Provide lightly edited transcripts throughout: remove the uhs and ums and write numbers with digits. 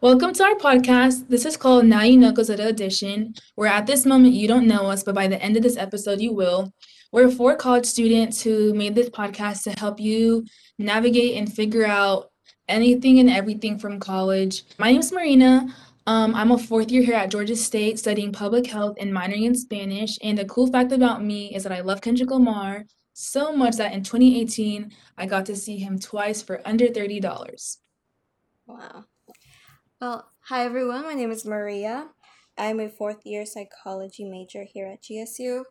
Welcome to our podcast. This is called Now You Know Goizueta Edition, where at this moment you don't know us, but by the end of this episode you will. We're four college students who made this podcast to help you navigate and figure out anything and everything from college. My name is Marina. I'm a fourth year here at Georgia State studying public health and minoring in Spanish. And a cool fact about me is that I love Kendrick Lamar so much that in 2018, I got to see him twice for under $30. Wow. Well, hi everyone. My name is Maria. I'm a fourth year psychology major here at GSU.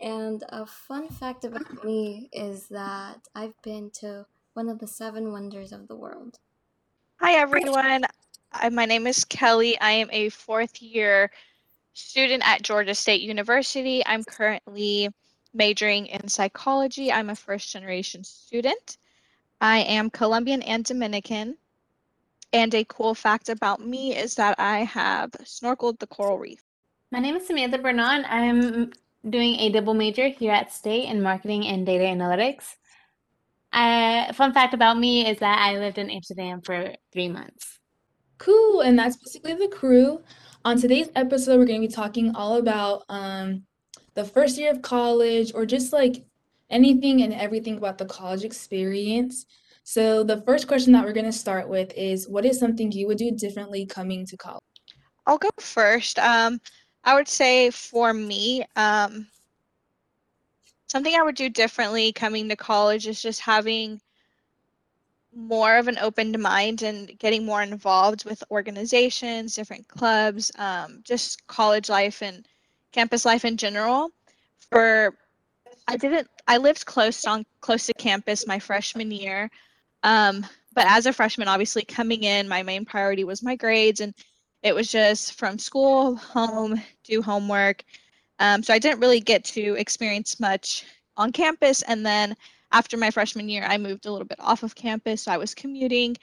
And a fun fact about me is that I've been to one of the seven wonders of the world. Hi everyone. My name is Kelly. I am a fourth year student at Georgia State University. I'm currently majoring in psychology. I'm a first generation student. I am Colombian and Dominican. And a cool fact about me is that I have snorkeled the coral reef. My name is Samantha Bernon. I'm doing a double major here at State in marketing and data analytics. Fun fact about me is that I lived in Amsterdam for 3 months. Cool, and that's basically the crew. On today's episode, we're going to be talking all about the first year of college, or just like anything and everything about the college experience. So the first question that we're going to start with is, what is something you would do differently coming to college? I'll go first. I would say for me, something I would do differently coming to college is just having more of an open mind and getting more involved with organizations, different clubs, just college life and campus life in general. I lived close to campus my freshman year, but as a freshman, obviously coming in, my main priority was my grades, and it was just from school, home, do homework. So I didn't really get to experience much on campus, and then after my freshman year, I moved a little bit off of campus, so I was commuting,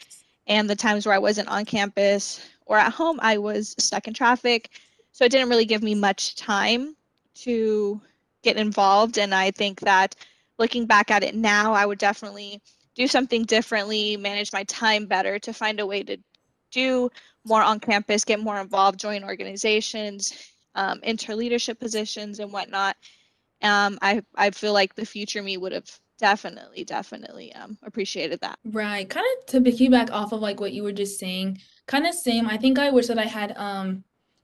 and the times where I wasn't on campus or at home, I was stuck in traffic, so it didn't really give me much time to get involved, and I think that looking back at it now, I would definitely do something differently, manage my time better to find a way to do more on campus, get more involved, join organizations, enter leadership positions and whatnot. I feel like the future me would have definitely appreciated that. Right. Kind of to piggyback off of like what you were just saying, kind of same. I think I wish that I had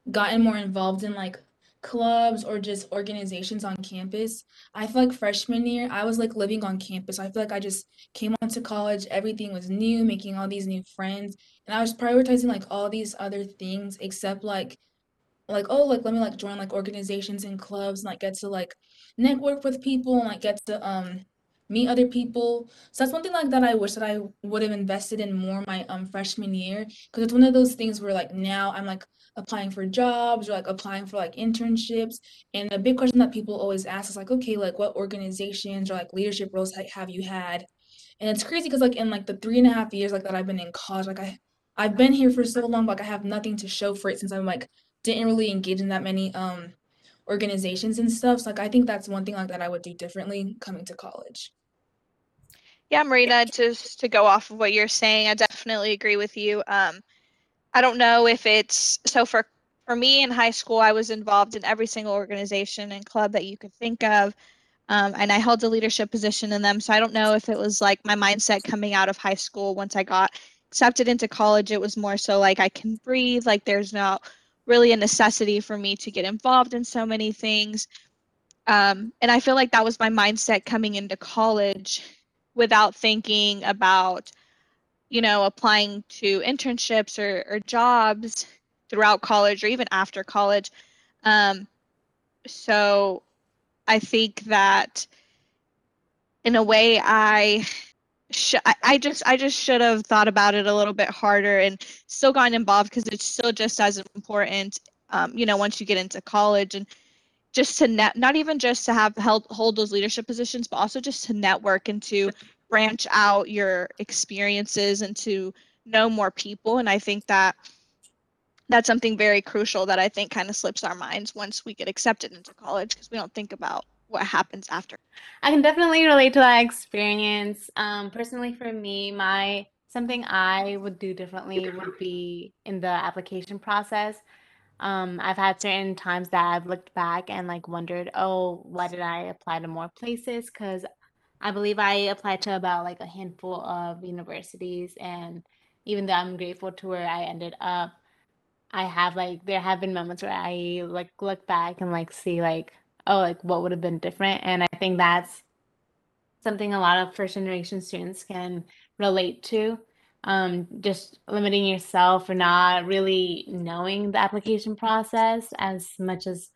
gotten more involved in like clubs or just organizations on campus. I feel like freshman year, I was like living on campus. I feel like I just came onto college. Everything was new, making all these new friends. And I was prioritizing like all these other things except like, oh, like, let me like join like organizations and clubs and like get to like network with people and like get to meet other people. So that's one thing like that I wish that I would have invested in more my freshman year, because it's one of those things where like now I'm like applying for jobs or like applying for like internships, and the big question that people always ask is like, okay, like what organizations or like leadership roles have you had? And it's crazy because like in like the 3.5 years like that I've been in college, like I've been here for so long, like I have nothing to show for it since I'm like didn't really engage in that many organizations and stuff. So like I think that's one thing like that I would do differently coming to college. Yeah, Marina, just to go off of what you're saying, I definitely agree with you. I don't know if it's, so for me in high school, I was involved in every single organization and club that you could think of, and I held a leadership position in them. So I don't know if it was like my mindset coming out of high school once I got accepted into college, it was more so like I can breathe, like there's not really a necessity for me to get involved in so many things. And I feel like that was my mindset coming into college, without thinking about, you know, applying to internships or jobs throughout college or even after college. So I think that in a way I just should have thought about it a little bit harder and still gotten involved, because it's still just as important, you know, once you get into college, and just to not even just to have hold those leadership positions, but also just to network and to branch out your experiences and to know more people. And I think that that's something very crucial that I think kind of slips our minds once we get accepted into college, because we don't think about what happens after. I can definitely relate to that experience. Personally for me, my Something I would do differently would be in the application process. I've had certain times that I've looked back and like wondered, oh, why did I apply to more places? Because I believe I applied to about like a handful of universities, and even though I'm grateful to where I ended up, I have like there have been moments where I like look back and like see like, oh, like what would have been different. And I think that's something a lot of first generation students can relate to. Just limiting yourself or not really knowing the application process as much as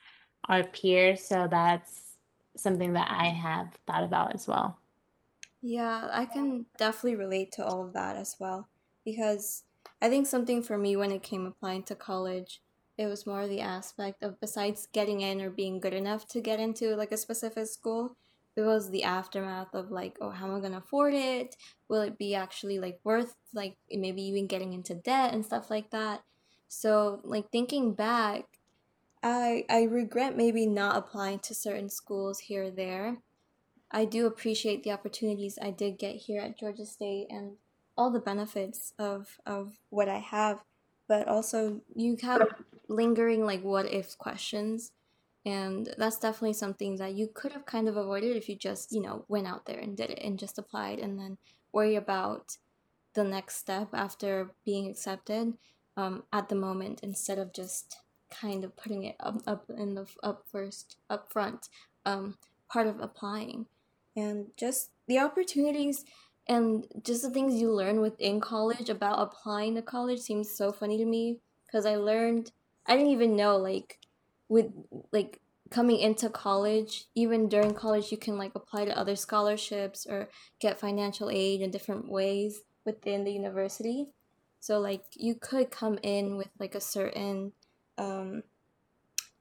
our peers. So that's something that I have thought about as well. Yeah, I can definitely relate to all of that as well, because I think something for me when it came applying to college, it was more the aspect of besides getting in or being good enough to get into like a specific school, it was the aftermath of like, oh, how am I gonna afford it? Will it be actually like worth like maybe even getting into debt and stuff like that? So like thinking back, I regret maybe not applying to certain schools here or there. I do appreciate the opportunities I did get here at Georgia State and all the benefits of what I have, but also you have lingering like what if questions. And that's definitely something that you could have kind of avoided if you just, went out there and did it and just applied and then worry about the next step after being accepted at the moment, instead of just kind of putting it up front part of applying. And just the opportunities and just the things you learn within college about applying to college seems so funny to me, because I didn't even know like, with like coming into college, even during college, you can like apply to other scholarships or get financial aid in different ways within the university. So like you could come in with like a certain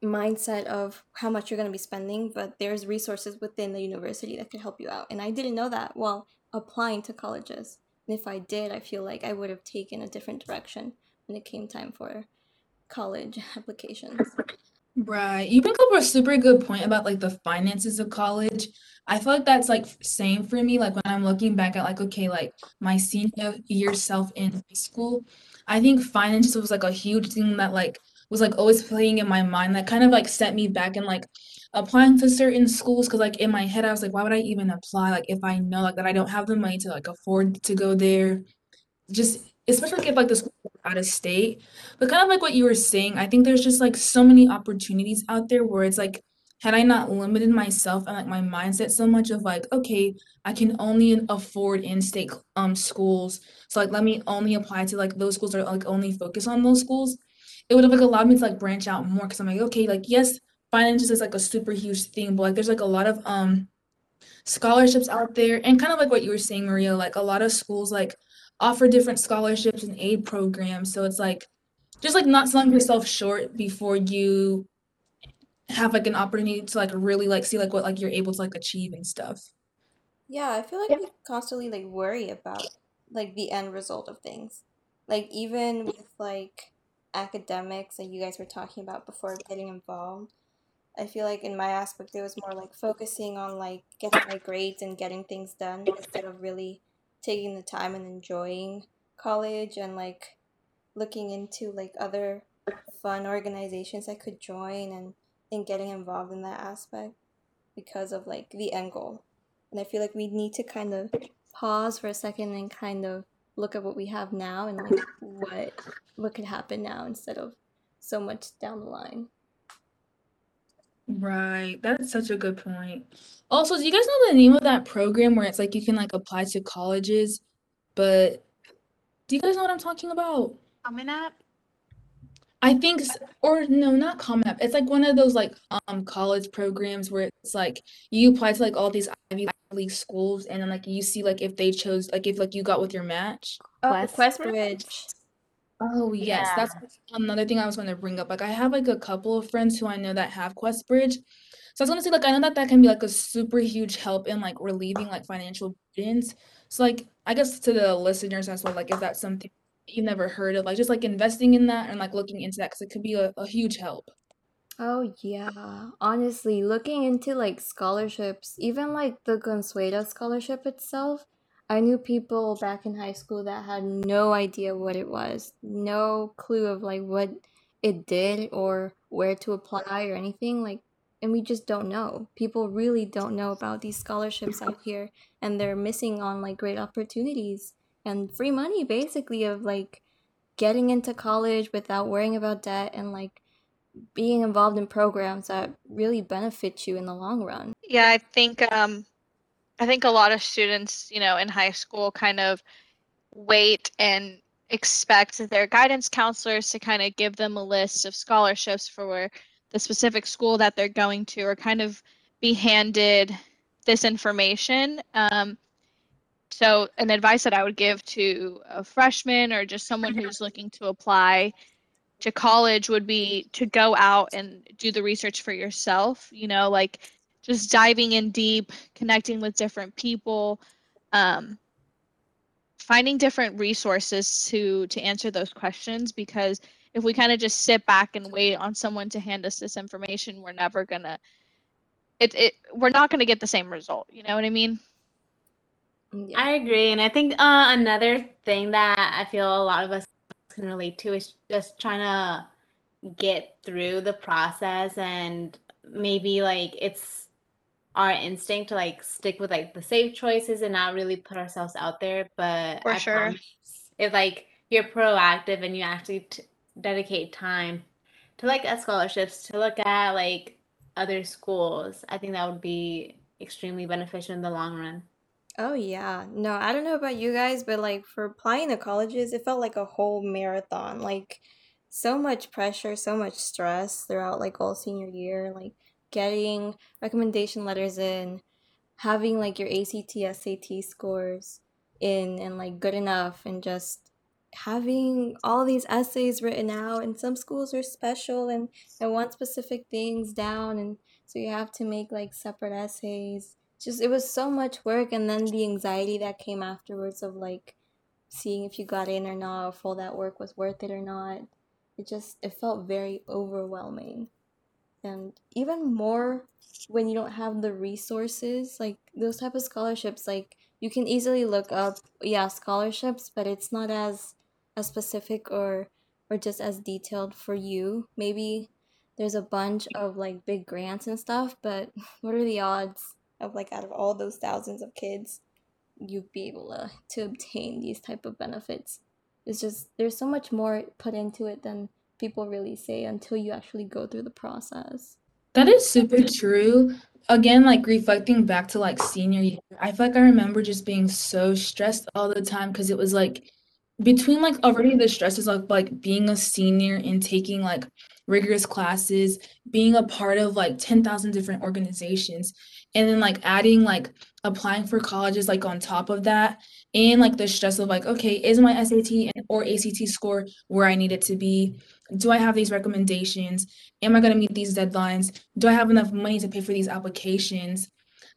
mindset of how much you're going to be spending, but there's resources within the university that could help you out. And I didn't know that while applying to colleges. And if I did, I feel like I would have taken a different direction when it came time for college applications. Right. You bring up a super good point about like the finances of college. I feel like that's like same for me. Like when I'm looking back at like, okay, like my senior year self in high school, I think finances was like a huge thing that like was like always playing in my mind that kind of like set me back and like applying to certain schools. Cause like in my head, I was like, why would I even apply? Like if I know like that I don't have the money to like afford to go there, just especially like if like the school is out of state. But kind of like what you were saying, I think there's just like so many opportunities out there where it's like, had I not limited myself and like my mindset so much of like, okay, I can only afford in-state schools, so like let me only apply to like those schools or like only focus on those schools, it would have like allowed me to like branch out more. Because I'm like, okay, like yes, finances is like a super huge thing, but like there's like a lot of scholarships out there, and kind of like what you were saying, Maria, like a lot of schools like offer different scholarships and aid programs. So it's like just like not selling yourself short before you have like an opportunity to like really like see like what like you're able to like achieve and stuff. Yeah, I feel like we constantly like worry about like the end result of things. Like even with like academics that you guys were talking about before getting involved, I feel like in my aspect it was more like focusing on like getting my grades and getting things done instead of really taking the time and enjoying college and like looking into like other fun organizations I could join and getting involved in that aspect because of like the end goal. And I feel like we need to kind of pause for a second and kind of look at what we have now and like what could happen now instead of so much down the line. Right, that's such a good point. Also, do you guys know the name of that program where it's like you can like apply to colleges, but do you guys know what I'm talking about? Common App? I think, or no, not Common App. It's like one of those like college programs where it's like you apply to like all these Ivy League schools, and then like you see like if they chose, like if like you got with your match. Oh, Quest Bridge. Oh, yes. Yeah. That's another thing I was going to bring up. Like, I have, like, a couple of friends who I know that have Quest Bridge. So I was going to say, like, I know that can be, like, a super huge help in, like, relieving, like, financial burdens. So, like, I guess to the listeners as well, like, if that's something you've never heard of, like, just, like, investing in that and, like, looking into that, because it could be a huge help. Oh, yeah. Honestly, looking into, like, scholarships, even, like, the Goizueta scholarship itself, I knew people back in high school that had no idea what it was, no clue of like what it did or where to apply or anything, like, and we just don't know. People really don't know about these scholarships out here, and they're missing on like great opportunities and free money basically of like getting into college without worrying about debt and like being involved in programs that really benefit you in the long run. Yeah, I think a lot of students, you know, in high school kind of wait and expect their guidance counselors to kind of give them a list of scholarships for the specific school that they're going to, or kind of be handed this information. So an advice that I would give to a freshman or just someone who's looking to apply to college would be to go out and do the research for yourself, you know, like just diving in deep, connecting with different people, finding different resources to answer those questions, because if we kind of just sit back and wait on someone to hand us this information, we're not going to get the same result. You know what I mean? Yeah. I agree. And I think another thing that I feel a lot of us can relate to is just trying to get through the process, and maybe like it's our instinct to like stick with like the safe choices and not really put ourselves out there. But for sure, if like you're proactive and you actually dedicate time to like at scholarships, to look at like other schools, I think that would be extremely beneficial in the long run. Oh yeah. No, I don't know about you guys, but like for applying to colleges, it felt like a whole marathon. Like so much pressure, so much stress throughout like all senior year, like getting recommendation letters in, having like your ACT, SAT scores in and like good enough, and just having all these essays written out, and some schools are special and want specific things down, and so you have to make like separate essays. Just it was so much work, and then the anxiety that came afterwards of like seeing if you got in or not, if all that work was worth it or not. It felt very overwhelming, and even more when you don't have the resources, like those type of scholarships, like you can easily look up scholarships, but it's not as specific or just as detailed for you. Maybe there's a bunch of like big grants and stuff, but what are the odds of like out of all those thousands of kids you'd be able to obtain these type of benefits? It's just there's so much more put into it than people really say until you actually go through the process. That is super true. Again, like reflecting back to like senior year, I feel like I remember just being so stressed all the time, because it was like between like already the stresses of like being a senior and taking like rigorous classes, being a part of like 10,000 different organizations, and then like adding like applying for colleges like on top of that, and like the stress of like, okay, is my SAT or ACT score where I need it to be? Do I have these recommendations? Am I going to meet these deadlines? Do I have enough money to pay for these applications?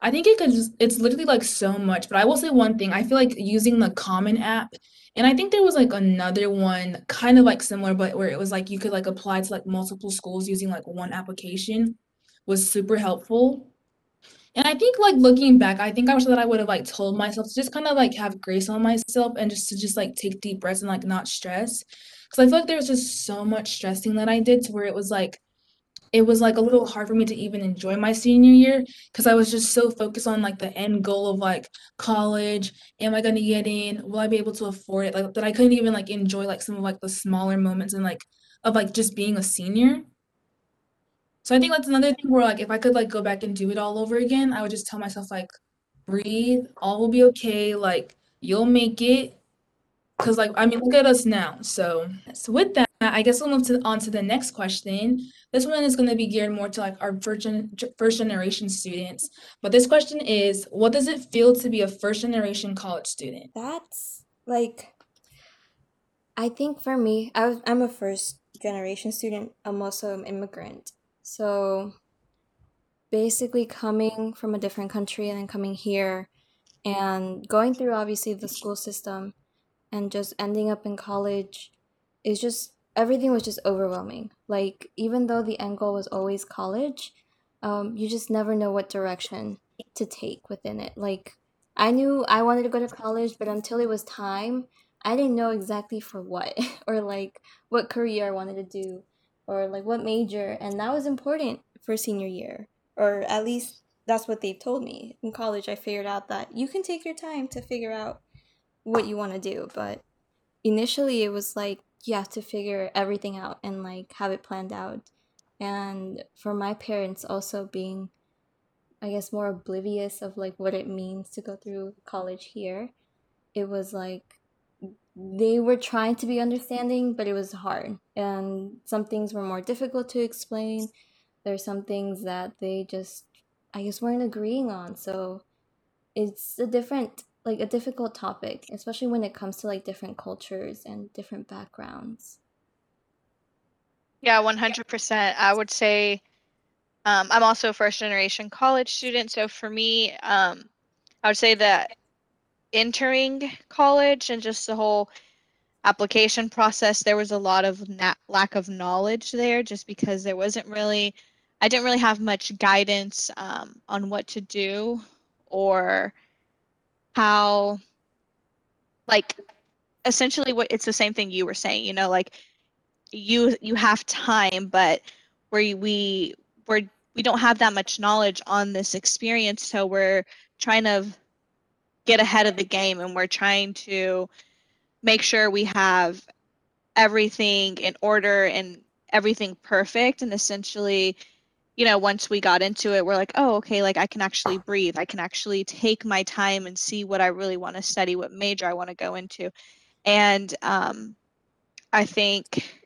I think it's literally like so much. But I will say one thing, I feel like using the Common App, and I think there was like another one kind of like similar, but where it was like you could like apply to like multiple schools using like one application, was super helpful. And I think like looking back, I think I wish that I would have like told myself to just kind of like have grace on myself, and just to just like take deep breaths and like not stress. Because I feel like there was just so much stressing that I did, to where it was like a little hard for me to even enjoy my senior year, because I was just so focused on like the end goal of like college. Am I going to get in? Will I be able to afford it? Like that I couldn't even like enjoy like some of like the smaller moments and like of like just being a senior. So I think that's another thing where like if I could like go back and do it all over again, I would just tell myself like, breathe, all will be okay, like you'll make it. Cause like, I mean, look at us now. So with that, I guess we'll move on to the next question. This one is going to be geared more to like our first generation students. But this question is, what does it feel to be a first generation college student? That's like, I think for me, I'm a first generation student. I'm also an immigrant. So basically coming from a different country and then coming here and going through obviously the school system and just ending up in college is just, everything was just overwhelming. Like even though the end goal was always college, you just never know what direction to take within it. Like I knew I wanted to go to college, but until it was time, I didn't know exactly for what or like what career I wanted to do or like what major. And that was important for senior year, or at least that's what they've told me. In college, I figured out that you can take your time to figure out what you want to do. But initially, it was like you have to figure everything out and like have it planned out. And for my parents also being, I guess, more oblivious of like what it means to go through college here, it was like they were trying to be understanding, but it was hard. And some things were more difficult to explain. There's some things that they just, I guess, weren't agreeing on. So it's a difficult topic, especially when it comes to like different cultures and different backgrounds. Yeah, 100%. I would say I'm also a first generation college student. So for me, I would say that entering college and just the whole application process, there was a lot of lack of knowledge there, just because I didn't really have much guidance on what to do or how, like, essentially what it's the same thing you were saying, like you have time, but we don't have that much knowledge on this experience, so we're trying to get ahead of the game and we're trying to make sure we have everything in order and everything perfect. And essentially, once we got into it, we're like, oh, okay, like I can actually breathe. I can actually take my time and see what I really want to study, what major I want to go into. And I think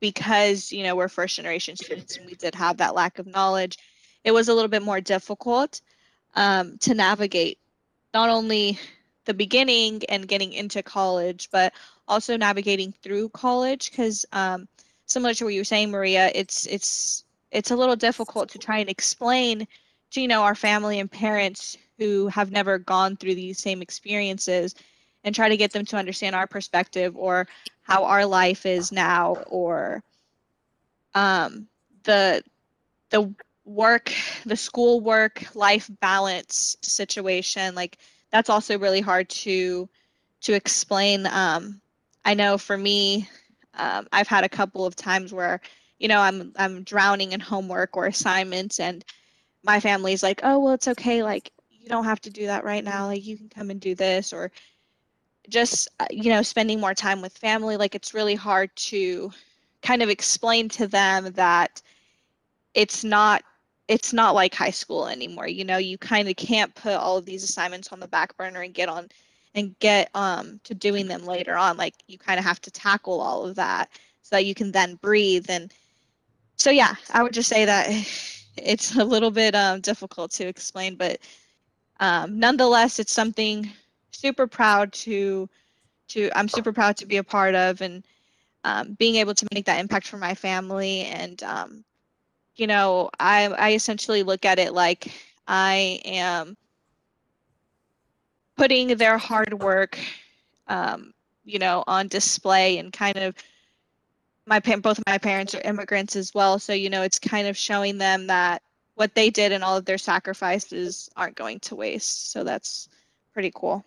because, we're first generation students and we did have that lack of knowledge, it was a little bit more difficult to navigate not only the beginning and getting into college, but also navigating through college. Because similar to what you were saying, Maria, it's a little difficult to try and explain to our family and parents who have never gone through these same experiences, and try to get them to understand our perspective or how our life is now, or the work, the school work life balance situation. Like that's also really hard to explain. I know for me, I've had a couple of times where I'm drowning in homework or assignments, and my family's like, oh well, it's okay, like you don't have to do that right now, like you can come and do this, or just spending more time with family. Like it's really hard to kind of explain to them that it's not like high school anymore. You kind of can't put all of these assignments on the back burner and get to doing them later on. Like you kind of have to tackle all of that so that you can then breathe. And so yeah, I would just say that it's a little bit difficult to explain, but nonetheless, it's something I'm super proud to be a part of, and being able to make that impact for my family. And I essentially look at it like I am putting their hard work on display, and kind of both of my parents are immigrants as well, so it's kind of showing them that what they did and all of their sacrifices aren't going to waste. So that's pretty cool.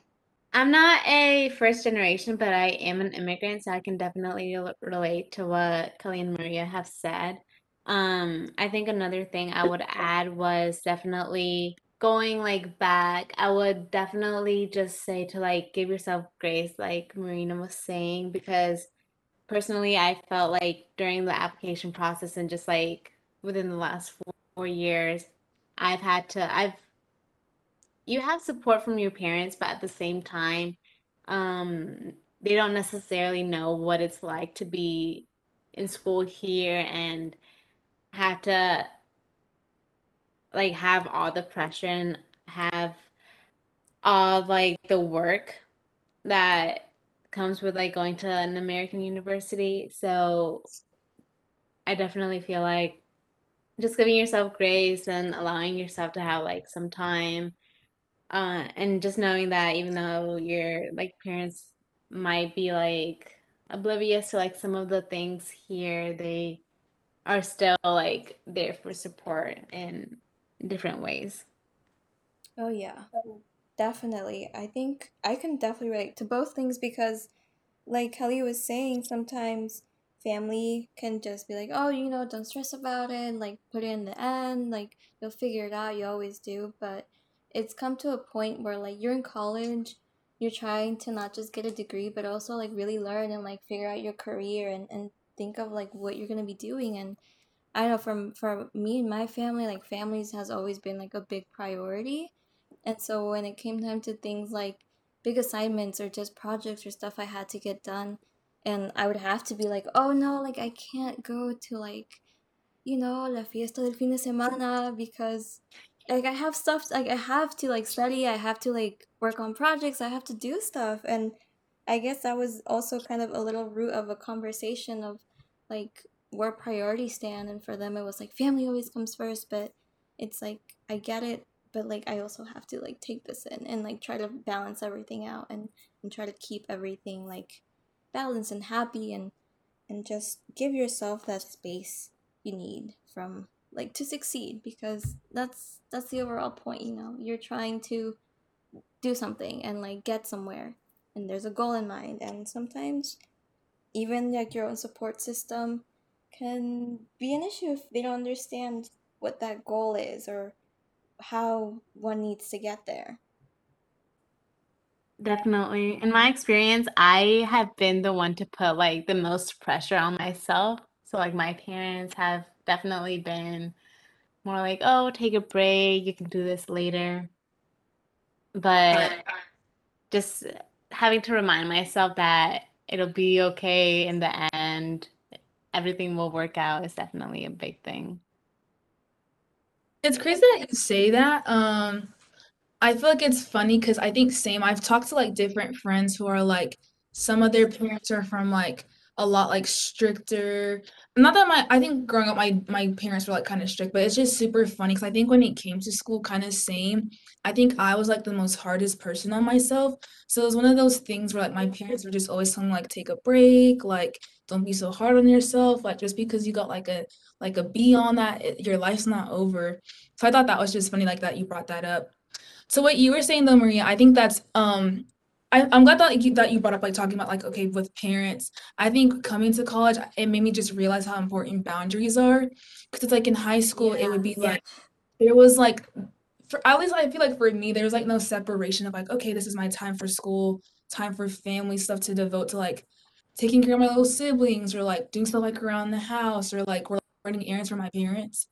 I'm not a first generation, but I am an immigrant, so I can definitely relate to what Kelly and Maria have said. I think another thing I would add was definitely going like back. I would definitely just say to like give yourself grace, like Marina was saying, because personally I felt like during the application process and just like within the last 4 years, you have support from your parents, but at the same time, they don't necessarily know what it's like to be in school here and have to like have all the pressure and have all like the work that comes with like going to an American university. So I definitely feel like just giving yourself grace and allowing yourself to have like some time. And just knowing that even though your like parents might be like oblivious to like some of the things here, they are still like there for support in different ways. Oh yeah. Definitely. I think I can definitely relate to both things because, like Kelly was saying, sometimes family can just be like, oh, don't stress about it, like, put it in the end, like, you'll figure it out, you always do. But it's come to a point where, like, you're in college, you're trying to not just get a degree, but also, like, really learn and, like, figure out your career and think of, like, what you're going to be doing. And I know for me and my family, like, families has always been, like, a big priority. And so when it came time to things like big assignments or just projects or stuff I had to get done, and I would have to be like, oh no, like I can't go to like, la fiesta del fin de semana because like I have stuff, like I have to like study, I have to like work on projects, I have to do stuff. And I guess that was also kind of a little root of a conversation of like where priorities stand. And for them, it was like family always comes first, but it's like, I get it, but like I also have to like take this in and like try to balance everything out and try to keep everything like balanced and happy and just give yourself that space you need from like to succeed, because that's the overall point, you're trying to do something and like get somewhere and there's a goal in mind. And sometimes even like your own support system can be an issue if they don't understand what that goal is or how one needs to get there. Definitely. In my experience, I have been the one to put like the most pressure on myself. So like my parents have definitely been more like, oh, take a break, you can do this later. But just having to remind myself that it'll be okay in the end, everything will work out is definitely a big thing. It's crazy that you say that. I feel like it's funny because I think I've talked to like different friends who are like, some of their parents are from like a lot like stricter. Not that I think growing up my parents were like kind of strict, but it's just super funny because I think when it came to school, kind of same. I think I was like the most hardest person on myself. So it was one of those things where like my parents were just always telling me, like, take a break, like don't be so hard on yourself. Like just because you got like a B on that, your life's not over. So I thought that was just funny, like that you brought that up. So what you were saying though, Maria, I think that's I'm glad that you brought up like talking about like, okay, with parents. I think coming to college, it made me just realize how important boundaries are, because it's like in high school, it would be like there was like, for at least I feel like for me, there was like no separation of like, okay, this is my time for school, time for family stuff to devote to like taking care of my little siblings or like doing stuff like around the house or like we're running errands for my parents.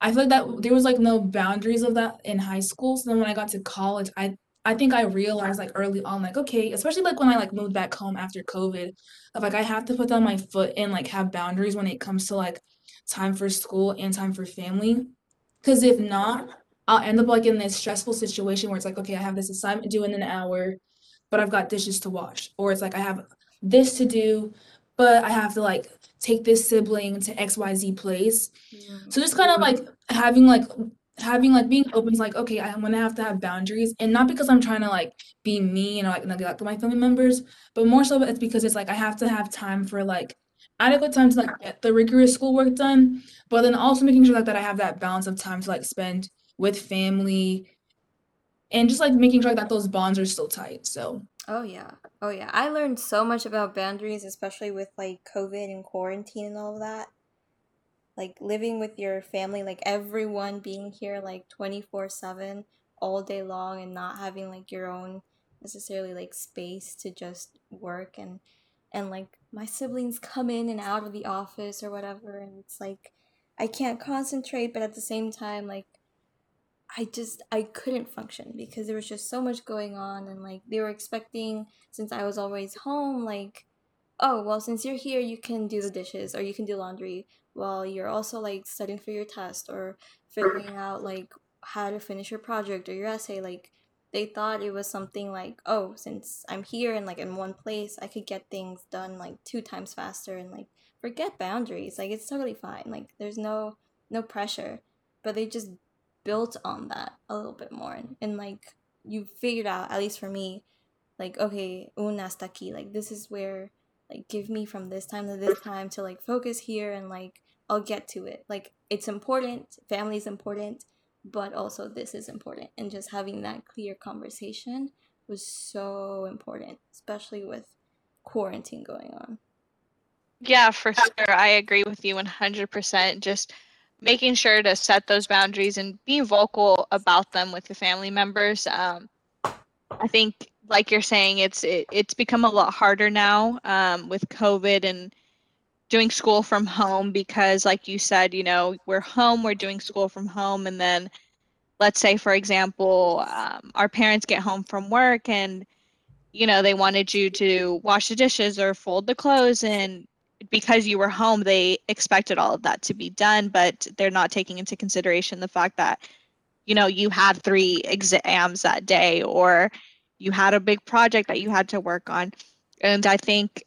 I feel like that there was like no boundaries of that in high school. So then when I got to college, I think I realized like early on, like, okay, especially like when I like moved back home after COVID, of like I have to put down my foot and like have boundaries when it comes to like time for school and time for family. Cause if not, I'll end up like in this stressful situation where it's like, okay, I have this assignment due in an hour, but I've got dishes to wash. Or it's like I have this to do, but I have to like take this sibling to XYZ place. Yeah. So just kind of like having like being open to like, okay, I'm gonna have to have boundaries, and not because I'm trying to like be mean or like neglect my family members, but more so it's because it's like I have to have time for like adequate time to like get the rigorous schoolwork done, but then also making sure that I have that balance of time to like spend with family and just like making sure that those bonds are still tight. So Oh yeah. I learned so much about boundaries, especially with like COVID and quarantine and all of that. Like living with your family, like everyone being here like 24/7 all day long and not having like your own necessarily like space to just work and like my siblings come in and out of the office or whatever, and it's like I can't concentrate, but at the same time like I couldn't function because there was just so much going on. And like they were expecting, since I was always home, like, oh, well, since you're here, you can do the dishes or you can do laundry while you're also like studying for your test or figuring out like how to finish your project or your essay. Like they thought it was something like, oh, since I'm here and like in one place, I could get things done like 2 times faster, and like forget boundaries. Like it's totally fine. Like there's no pressure, but they just built on that a little bit more and like you figured out, at least for me, like, okay, una hasta aquí, like this is where, like, give me from this time to this time to like focus here and like I'll get to it. Like it's important, family's important, but also this is important. And just having that clear conversation was so important, especially with quarantine going on. Yeah, for sure. I agree with you 100%. Just making sure to set those boundaries and be vocal about them with your family members. I think, like you're saying, it's become a lot harder now with COVID and doing school from home, because like you said, you know, we're home, we're doing school from home. And then let's say, for example, our parents get home from work and, you know, they wanted you to wash the dishes or fold the clothes. And because you were home, they expected all of that to be done, but they're not taking into consideration the fact that, you know, you had 3 exams that day, or you had a big project that you had to work on. And I think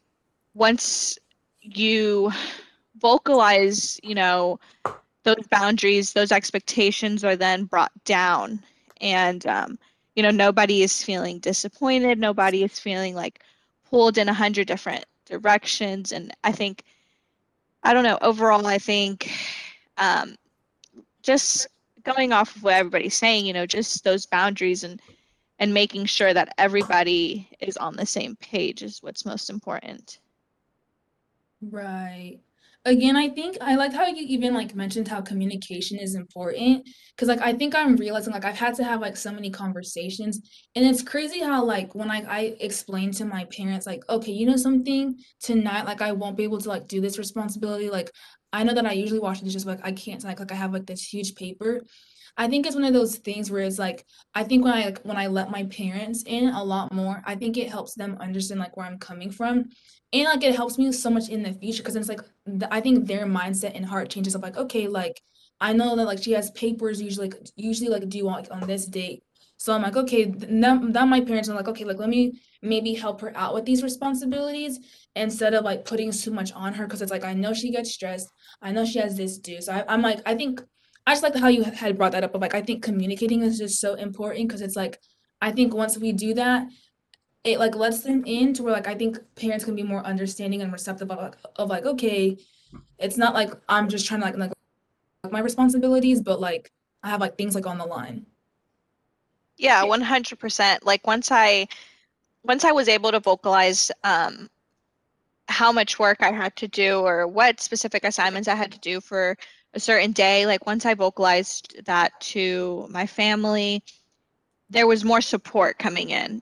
once you vocalize, you know, those boundaries, those expectations are then brought down. And, you know, nobody is feeling disappointed. Nobody is feeling like pulled in 100 different directions. And I think, I don't know, overall, I think just going off of what everybody's saying, you know, just those boundaries and making sure that everybody is on the same page is what's most important. Right. Again, I think I like how you even like mentioned how communication is important, because like I think I'm realizing like I've had to have like so many conversations, and it's crazy how like when I explained to my parents like, okay, you know something, tonight like I won't be able to like do this responsibility, like I know that I usually wash the dishes, but like I can't tonight, like I have like this huge paper. I think it's one of those things where it's like, I think when I let my parents in a lot more, I think it helps them understand like where I'm coming from. And like, it helps me so much in the future, because it's like, I think their mindset and heart changes of like, okay, like, I know that like she has papers usually like due on this date. So I'm like, okay, now my parents are like, okay, like, let me maybe help her out with these responsibilities instead of like putting so much on her. Cause it's like, I know she gets stressed. I know she has this due. So I'm like, I think, I just like how you had brought that up, but like, I think communicating is just so important, because it's like, I think once we do that, it like lets them in to where like, I think parents can be more understanding and receptive of like, okay, it's not like I'm just trying to like my responsibilities, but like I have like things like on the line. Yeah, 100%. Like once I was able to vocalize how much work I had to do or what specific assignments I had to do for a certain day, like once I vocalized that to my family, there was more support coming in.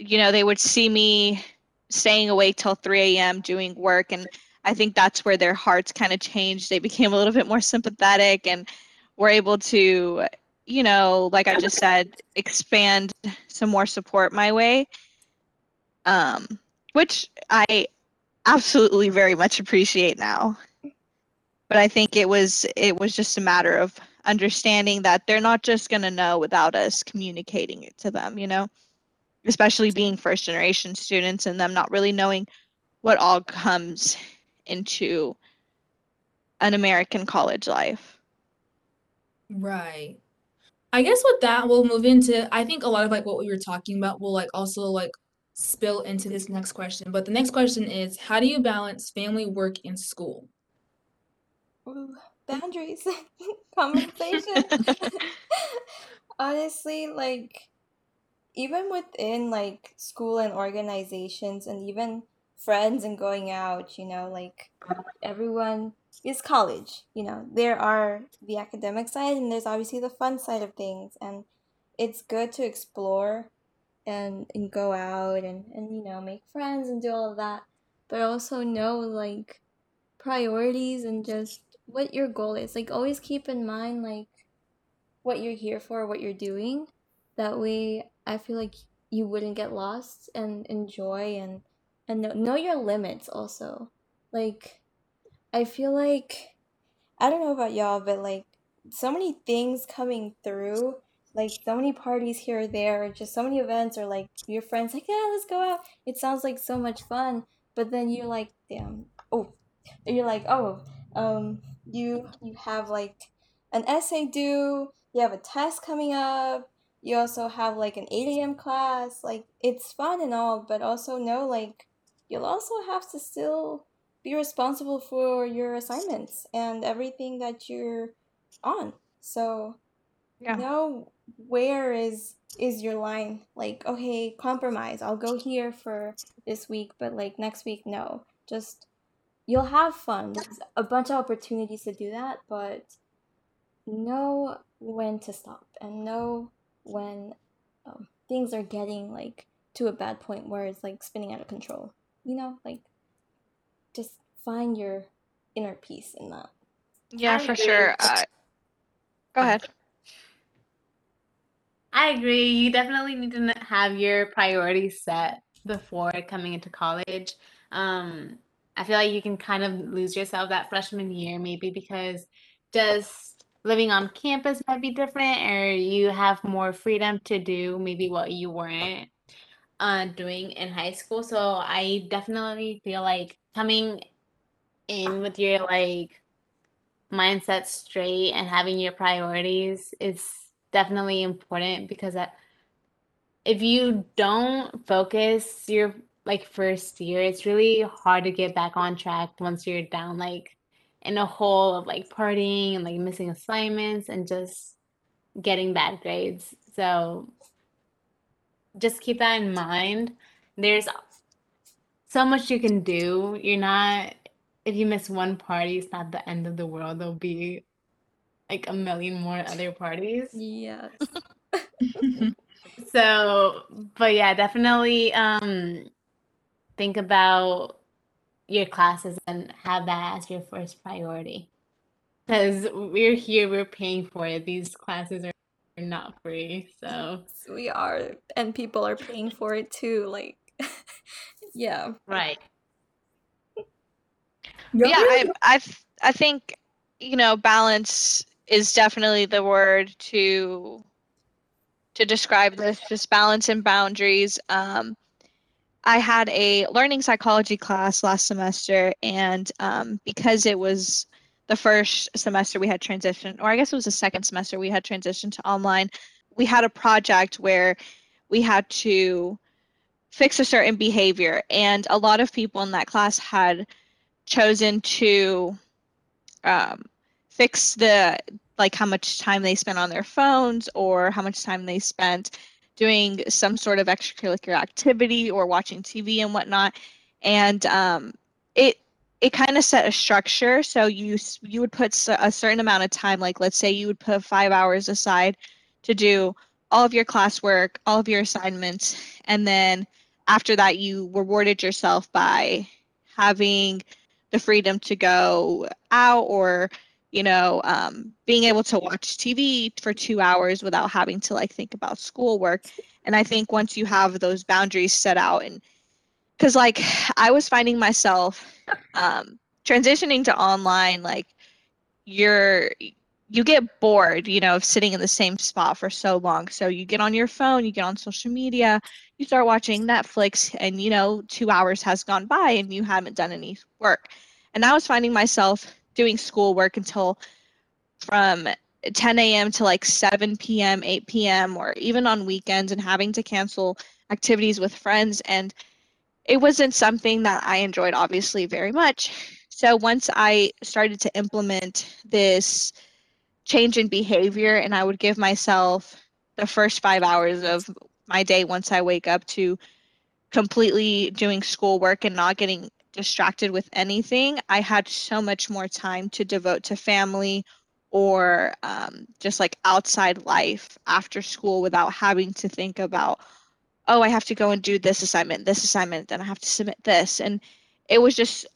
You know, they would see me staying awake till 3 a.m. doing work, and I think that's where their hearts kind of changed. They became a little bit more sympathetic and were able to, you know, like I just said, expand some more support my way, which I absolutely very much appreciate now. But I think it was just a matter of understanding that they're not just going to know without us communicating it to them, you know, especially being first generation students and them not really knowing what all comes into an American college life. Right. I guess with that, we'll move into, I think a lot of like what we were talking about will like also like spill into this next question. But the next question is, how do you balance family, work, and school? Ooh, boundaries. Conversation. Honestly, like even within like school and organizations and even friends and going out, you know, like everyone is college, you know, there are the academic side and there's obviously the fun side of things, and it's good to explore and go out and, you know, make friends and do all of that, but also know like priorities and just what your goal is. Like always keep in mind like what you're here for, what you're doing. That way I feel like you wouldn't get lost and enjoy and know your limits also. Like I feel like, I don't know about y'all, but like so many things coming through, like so many parties here or there, or just so many events, or like your friends like, yeah, let's go out, it sounds like so much fun, but then you're like, damn, you have like an essay due, you have a test coming up, you also have like an 8 a.m. class. Like it's fun and all, but also know like you'll also have to still be responsible for your assignments and everything that you're on. So now where is your line? Like, okay, compromise. I'll go here for this week, but like next week, no. Just, you'll have fun. There's a bunch of opportunities to do that, but know when to stop and know when things are getting like to a bad point where it's like spinning out of control. You know, like just find your inner peace in that. Yeah, for sure. Go ahead. I agree. You definitely need to have your priorities set before coming into college. I feel like you can kind of lose yourself that freshman year, maybe because just living on campus might be different, or you have more freedom to do maybe what you weren't doing in high school. So I definitely feel like coming in with your like mindset straight and having your priorities is definitely important, because if you don't focus your like first year, it's really hard to get back on track once you're down like in a hole of like partying and like missing assignments and just getting bad grades. So just keep that in mind. There's so much you can do. If you miss one party, it's not the end of the world. There'll be like a million more other parties. Yes. So, but yeah, definitely think about your classes and have that as your first priority. Because we're here, we're paying for it. These classes are not free, so. We are, and people are paying for it too, like, yeah. Right. Yeah, I think, you know, balance is definitely the word to describe this, just balance and boundaries. I had a learning psychology class last semester, and because it was the first semester we had transitioned, or I guess it was the second semester we had transitioned to online, we had a project where we had to fix a certain behavior, and a lot of people in that class had chosen to fix the like how much time they spent on their phones or how much time they spent doing some sort of extracurricular activity or watching TV and whatnot, and it kind of set a structure. So you would put a certain amount of time, like let's say you would put 5 hours aside to do all of your classwork, all of your assignments, and then after that you rewarded yourself by having the freedom to go out or, you know, being able to watch TV for 2 hours without having to like think about schoolwork. And I think once you have those boundaries set out, and because like I was finding myself transitioning to online, like you get bored, you know, of sitting in the same spot for so long. So you get on your phone, you get on social media, you start watching Netflix, and, you know, 2 hours has gone by and you haven't done any work. And I was finding myself doing schoolwork until from 10 a.m. to like 7 p.m., 8 p.m., or even on weekends, and having to cancel activities with friends. And it wasn't something that I enjoyed, obviously, very much. So once I started to implement this change in behavior, and I would give myself the first 5 hours of my day once I wake up to completely doing schoolwork and not getting distracted with anything, I had so much more time to devote to family or just like outside life after school without having to think about, oh, I have to go and do this assignment, then I have to submit this. And it was just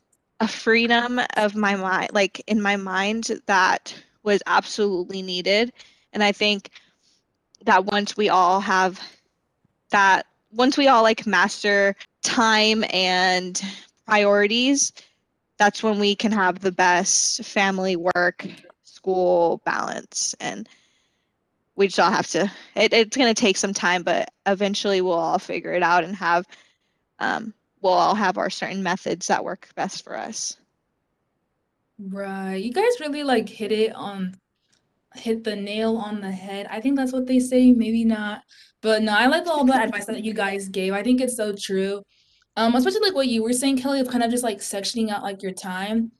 a freedom of my mind, like in my mind, that was absolutely needed. And I think that once we all have that, once we all like master time and priorities, that's when we can have the best family, work, school balance. And we just all have to, it's going to take some time, but eventually we'll all figure it out and have, we'll all have our certain methods that work best for us. Right. You guys really like hit the nail on the head. I think that's what they say, maybe not. But no, I like all the advice that you guys gave. I think it's so true. Especially like what you were saying, Kelly, of kind of just like sectioning out like your time.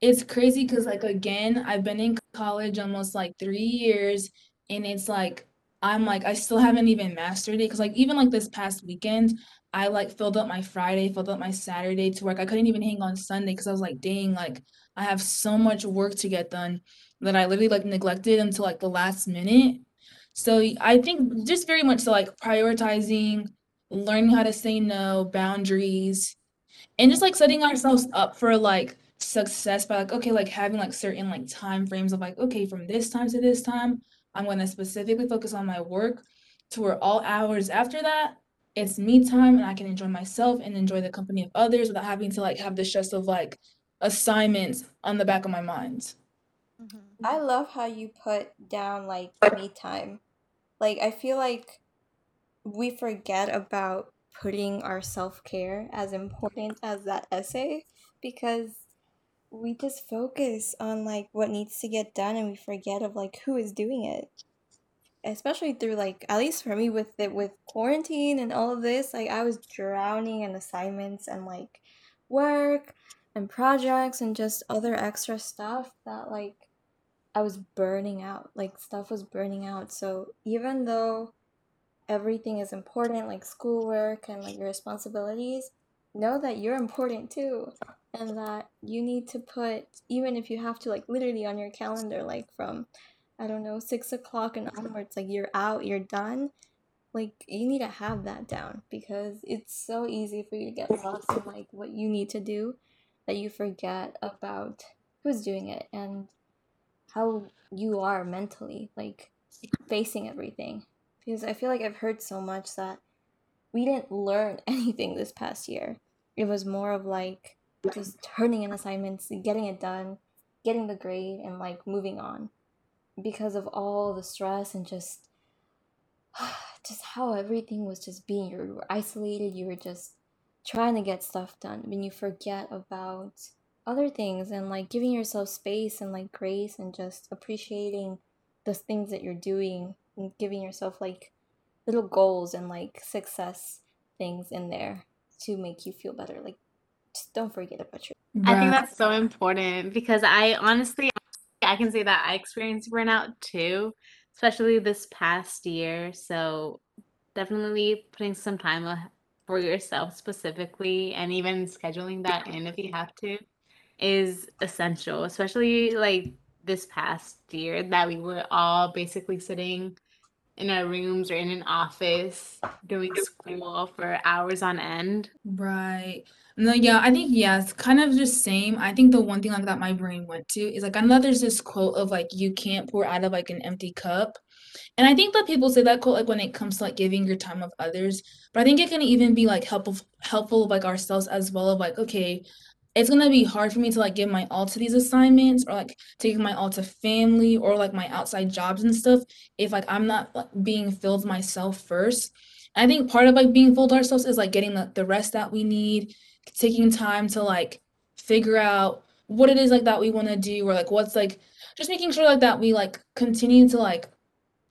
it's crazy because, like, again, I've been in college almost, like, 3 years, and it's, like, I'm, like, I still haven't even mastered it because, like, even, like, this past weekend, I, like, filled up my Friday, filled up my Saturday to work. I couldn't even hang on Sunday because I was, like, dang, like, I have so much work to get done that I literally, like, neglected until, like, the last minute. So I think just very much so, like, prioritizing, learning how to say no, boundaries, and just, like, setting ourselves up for, like, success by, like, okay, like, having, like, certain, like, time frames of, like, okay, from this time to this time, I'm going to specifically focus on my work to where all hours after that, it's me time and I can enjoy myself and enjoy the company of others without having to, like, have the stress of, like, assignments on the back of my mind. I love how you put down, like, me time. Like, I feel like we forget about putting our self-care as important as that essay because we just focus on, like, what needs to get done and we forget of, like, who is doing it. Especially through, like, at least for me with quarantine and all of this, like, I was drowning in assignments and, like, work and projects and just other extra stuff that, like, I was burning out. Like, stuff was burning out. So even though everything is important, like schoolwork and, like, your responsibilities, know that you're important too and that you need to put, even if you have to, like, literally on your calendar, like, from, I don't know, 6 o'clock and onwards, like, you're out, you're done. Like, you need to have that down because it's so easy for you to get lost in, like, what you need to do that you forget about who's doing it and how you are mentally, like, facing everything. Because I feel like I've heard so much that we didn't learn anything this past year. It was more of, like, just turning in assignments, getting it done, getting the grade, and, like, moving on because of all the stress and just how everything was just being, you were isolated, you were just trying to get stuff done when you forget about other things and, like, giving yourself space and, like, grace and just appreciating the things that you're doing and giving yourself, like, little goals and, like, success things in there to make you feel better. Like, just don't forget about your. I think that's so important because I can say that I experienced burnout too, especially this past year. So definitely putting some time for yourself specifically and even scheduling that in if you have to is essential, especially, like, this past year that we were all basically sitting in our rooms or in an office doing school for hours on end. Right. No, yeah, I think, yeah, it's kind of just same. I think the one thing, like, that my brain went to is, like, I know there's this quote of, like, you can't pour out of, like, an empty cup. And I think that people say that quote, like, when it comes to, like, giving your time of others, but I think it can even be, like, helpful of, like, ourselves as well of, like, okay, it's going to be hard for me to, like, give my all to these assignments or, like, taking my all to family or, like, my outside jobs and stuff if, like, I'm not, like, being filled myself first. And I think part of, like, being filled ourselves is, like, getting the rest that we need, taking time to, like, figure out what it is, like, that we want to do or, like, what's, like, just making sure, like, that we, like, continue to, like,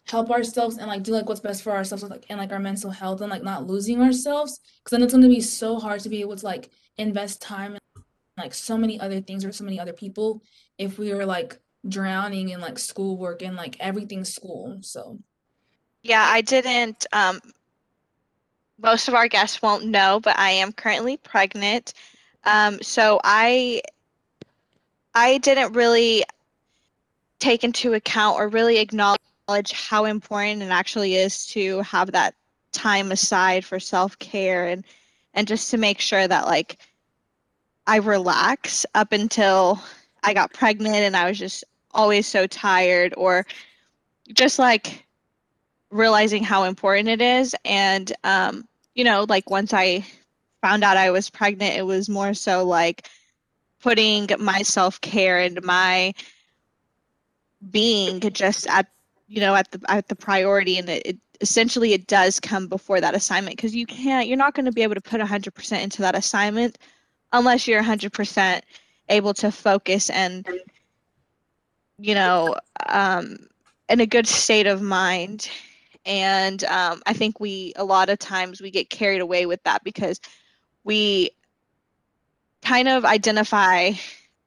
help ourselves and, like, do, like, what's best for ourselves, like, and, like, our mental health and, like, not losing ourselves because then it's going to be so hard to be able to, like, invest time in, like, so many other things or so many other people if we were, like, drowning in, like, schoolwork and, like, everything school. So yeah, I didn't most of our guests won't know, but I am currently pregnant, so I didn't really take into account or really acknowledge how important it actually is to have that time aside for self-care and just to make sure that, like, I relax up until I got pregnant and I was just always so tired or just, like, realizing how important it is. And, you know, like, once I found out I was pregnant, it was more so, like, putting my self-care and my being just at the priority. And it essentially, it does come before that assignment because you're not going to be able to put 100% into that assignment unless you're 100% able to focus and, you know, in a good state of mind. And I think a lot of times we get carried away with that because we kind of identify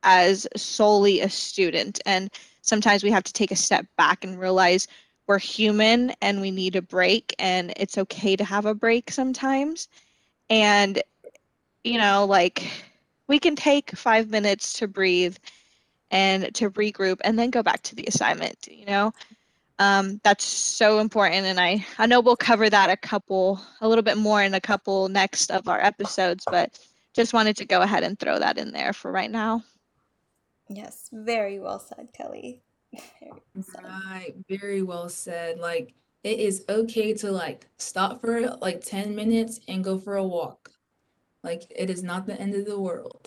as solely a student. And sometimes we have to take a step back and realize we're human and we need a break, and it's okay to have a break sometimes. And, you know, like, we can take 5 minutes to breathe and to regroup and then go back to the assignment, you know. That's so important, and I know we'll cover that a little bit more in a couple next of our episodes, but just wanted to go ahead and throw that in there for right now. Yes, very well said, Kelly. Right, very well said. Like, it is okay to like stop for like 10 minutes and go for a walk. Like, it is not the end of the world.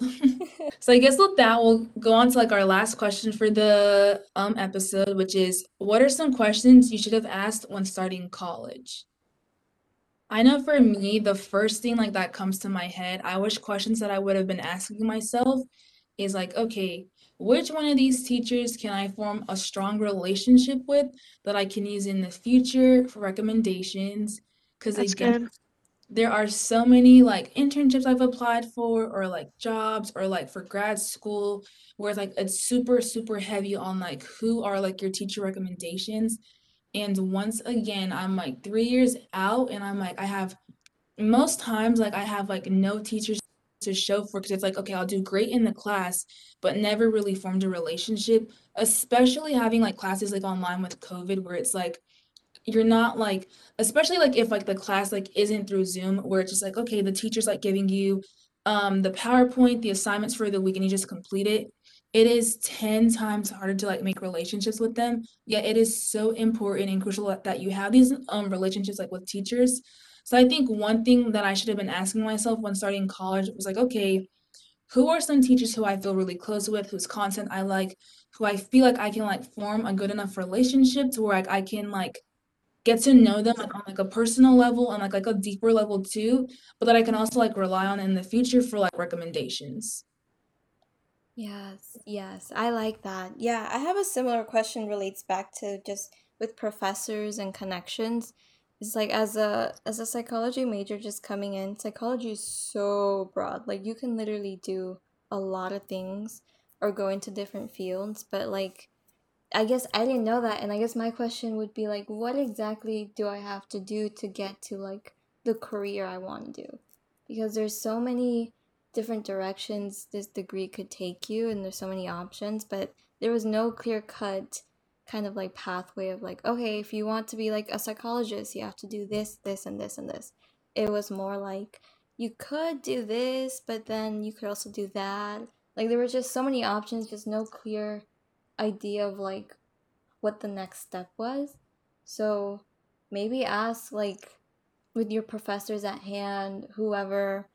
So I guess with that, we'll go on to like our last question for the episode, which is, what are some questions you should have asked when starting college? I know for me, the first thing like that comes to my head, I wish questions that I would have been asking myself is like, okay, which one of these teachers can I form a strong relationship with that I can use in the future for recommendations? Because again, there are so many like internships I've applied for, or like jobs, or like for grad school, where like it's super, super heavy on like who are like your teacher recommendations. And once again, I'm like 3 years out and I'm like, I have most times like I have like no teachers to show for, because it's like, okay, I'll do great in the class, but never really formed a relationship, especially having like classes like online with COVID, where it's like, you're not like, especially like if like the class like isn't through Zoom, where it's just like, okay, the teacher's like giving you the PowerPoint, the assignments for the week, and you just complete it. It is 10 times harder to like make relationships with them. Yet it is so important and crucial that you have these relationships like with teachers. So I think one thing that I should have been asking myself when starting college was like, okay, who are some teachers who I feel really close with, whose content I like, who I feel like I can like form a good enough relationship to where like I can like get to know them like on like a personal level and like a deeper level too, but that I can also like rely on in the future for like recommendations. Yes, I like that. Yeah, I have a similar question, relates back to just with professors and connections. It's like, as a psychology major just coming in, psychology is so broad. Like, you can literally do a lot of things or go into different fields, but like, I guess I didn't know that, and I guess my question would be like, what exactly do I have to do to get to like the career I want to do? Because there's so many different directions this degree could take you, and there's so many options, but there was no clear-cut kind of like pathway of like, okay, if you want to be like a psychologist, you have to do this, this, and this, and this. It was more like, you could do this, but then you could also do that. Like, there were just so many options, just no clear idea of like what the next step was. So maybe ask like with your professors at hand, whoever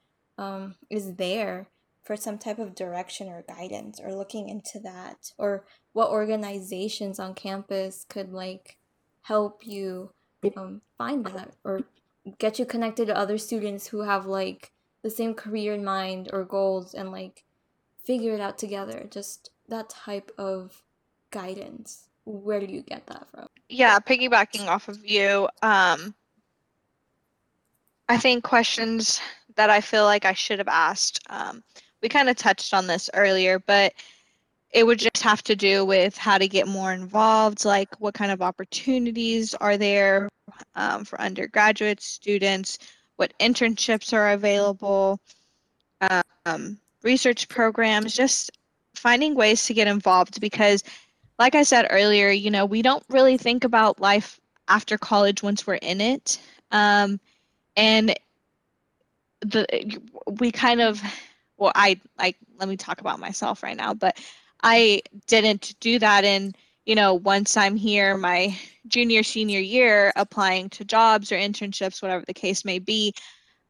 is there, for some type of direction or guidance, or looking into that, or what organizations on campus could like help you find that, or get you connected to other students who have like the same career in mind or goals, and like figure it out together. Just that type of guidance, where do you get that from? Yeah, piggybacking off of you, I think questions that I feel like I should have asked, we kind of touched on this earlier, but it would just have to do with how to get more involved, like what kind of opportunities are there for undergraduate students, what internships are available, research programs, just finding ways to get involved, because like I said earlier, you know, we don't really think about life after college once we're in it. Let me talk about myself right now, but I didn't do that. And, you know, once I'm here, my junior, senior year, applying to jobs or internships, whatever the case may be,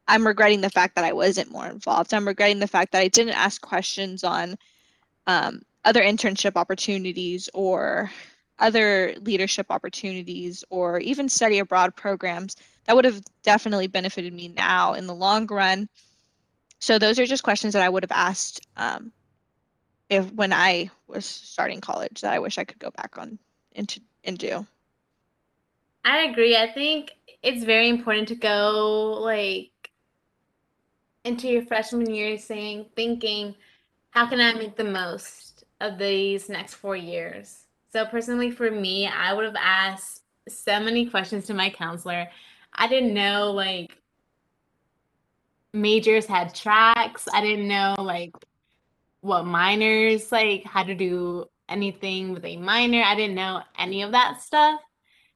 I'm regretting the fact that I wasn't more involved. I'm regretting the fact that I didn't ask questions on other internship opportunities, or other leadership opportunities, or even study abroad programs that would have definitely benefited me now in the long run. So those are just questions that I would have asked when I was starting college, that I wish I could go back on and do. I agree. I think it's very important to go like into your freshman year thinking, how can I make the most of these next 4 years? So personally, for me, I would have asked so many questions to my counselor. I didn't know, like, majors had tracks. I didn't know, like, what minors, like, how to do anything with a minor. I didn't know any of that stuff.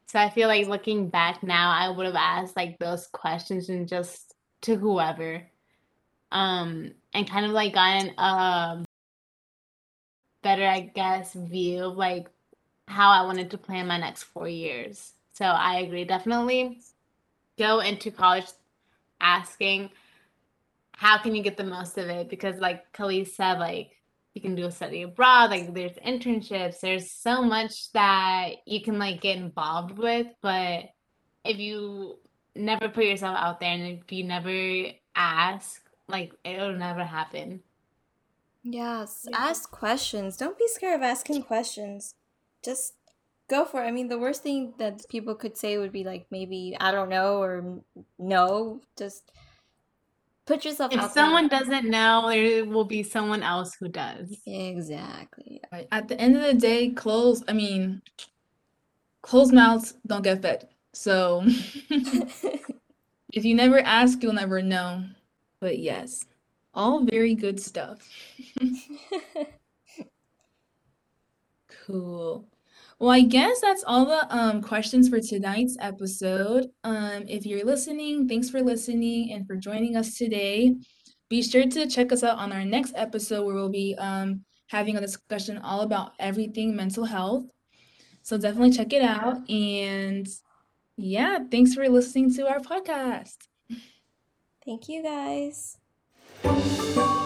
So I feel like looking back now, I would have asked, like, those questions and just to whoever. And kind of, like, gotten a better, I guess, view of, like, how I wanted to plan my next 4 years. So I agree. Definitely go into college asking, how can you get the most of it? Because like Khalees said, like, you can do a study abroad, like there's internships, there's so much that you can like get involved with. But if you never put yourself out there and if you never ask, like it'll never happen. Yes, ask questions. Don't be scared of asking questions. Just go for it. I mean, the worst thing that people could say would be like, maybe, I don't know, or no. Just put yourself out there. If someone doesn't know, there will be someone else who does. Exactly. At the end of the day, closed mouths don't get fed. So if you never ask, you'll never know. But yes, all very good stuff. Cool. Well, I guess that's all the questions for tonight's episode. If you're listening, thanks for listening and for joining us today. Be sure to check us out on our next episode where we'll be having a discussion all about everything mental health. So definitely check it out. And yeah, thanks for listening to our podcast. Thank you, guys.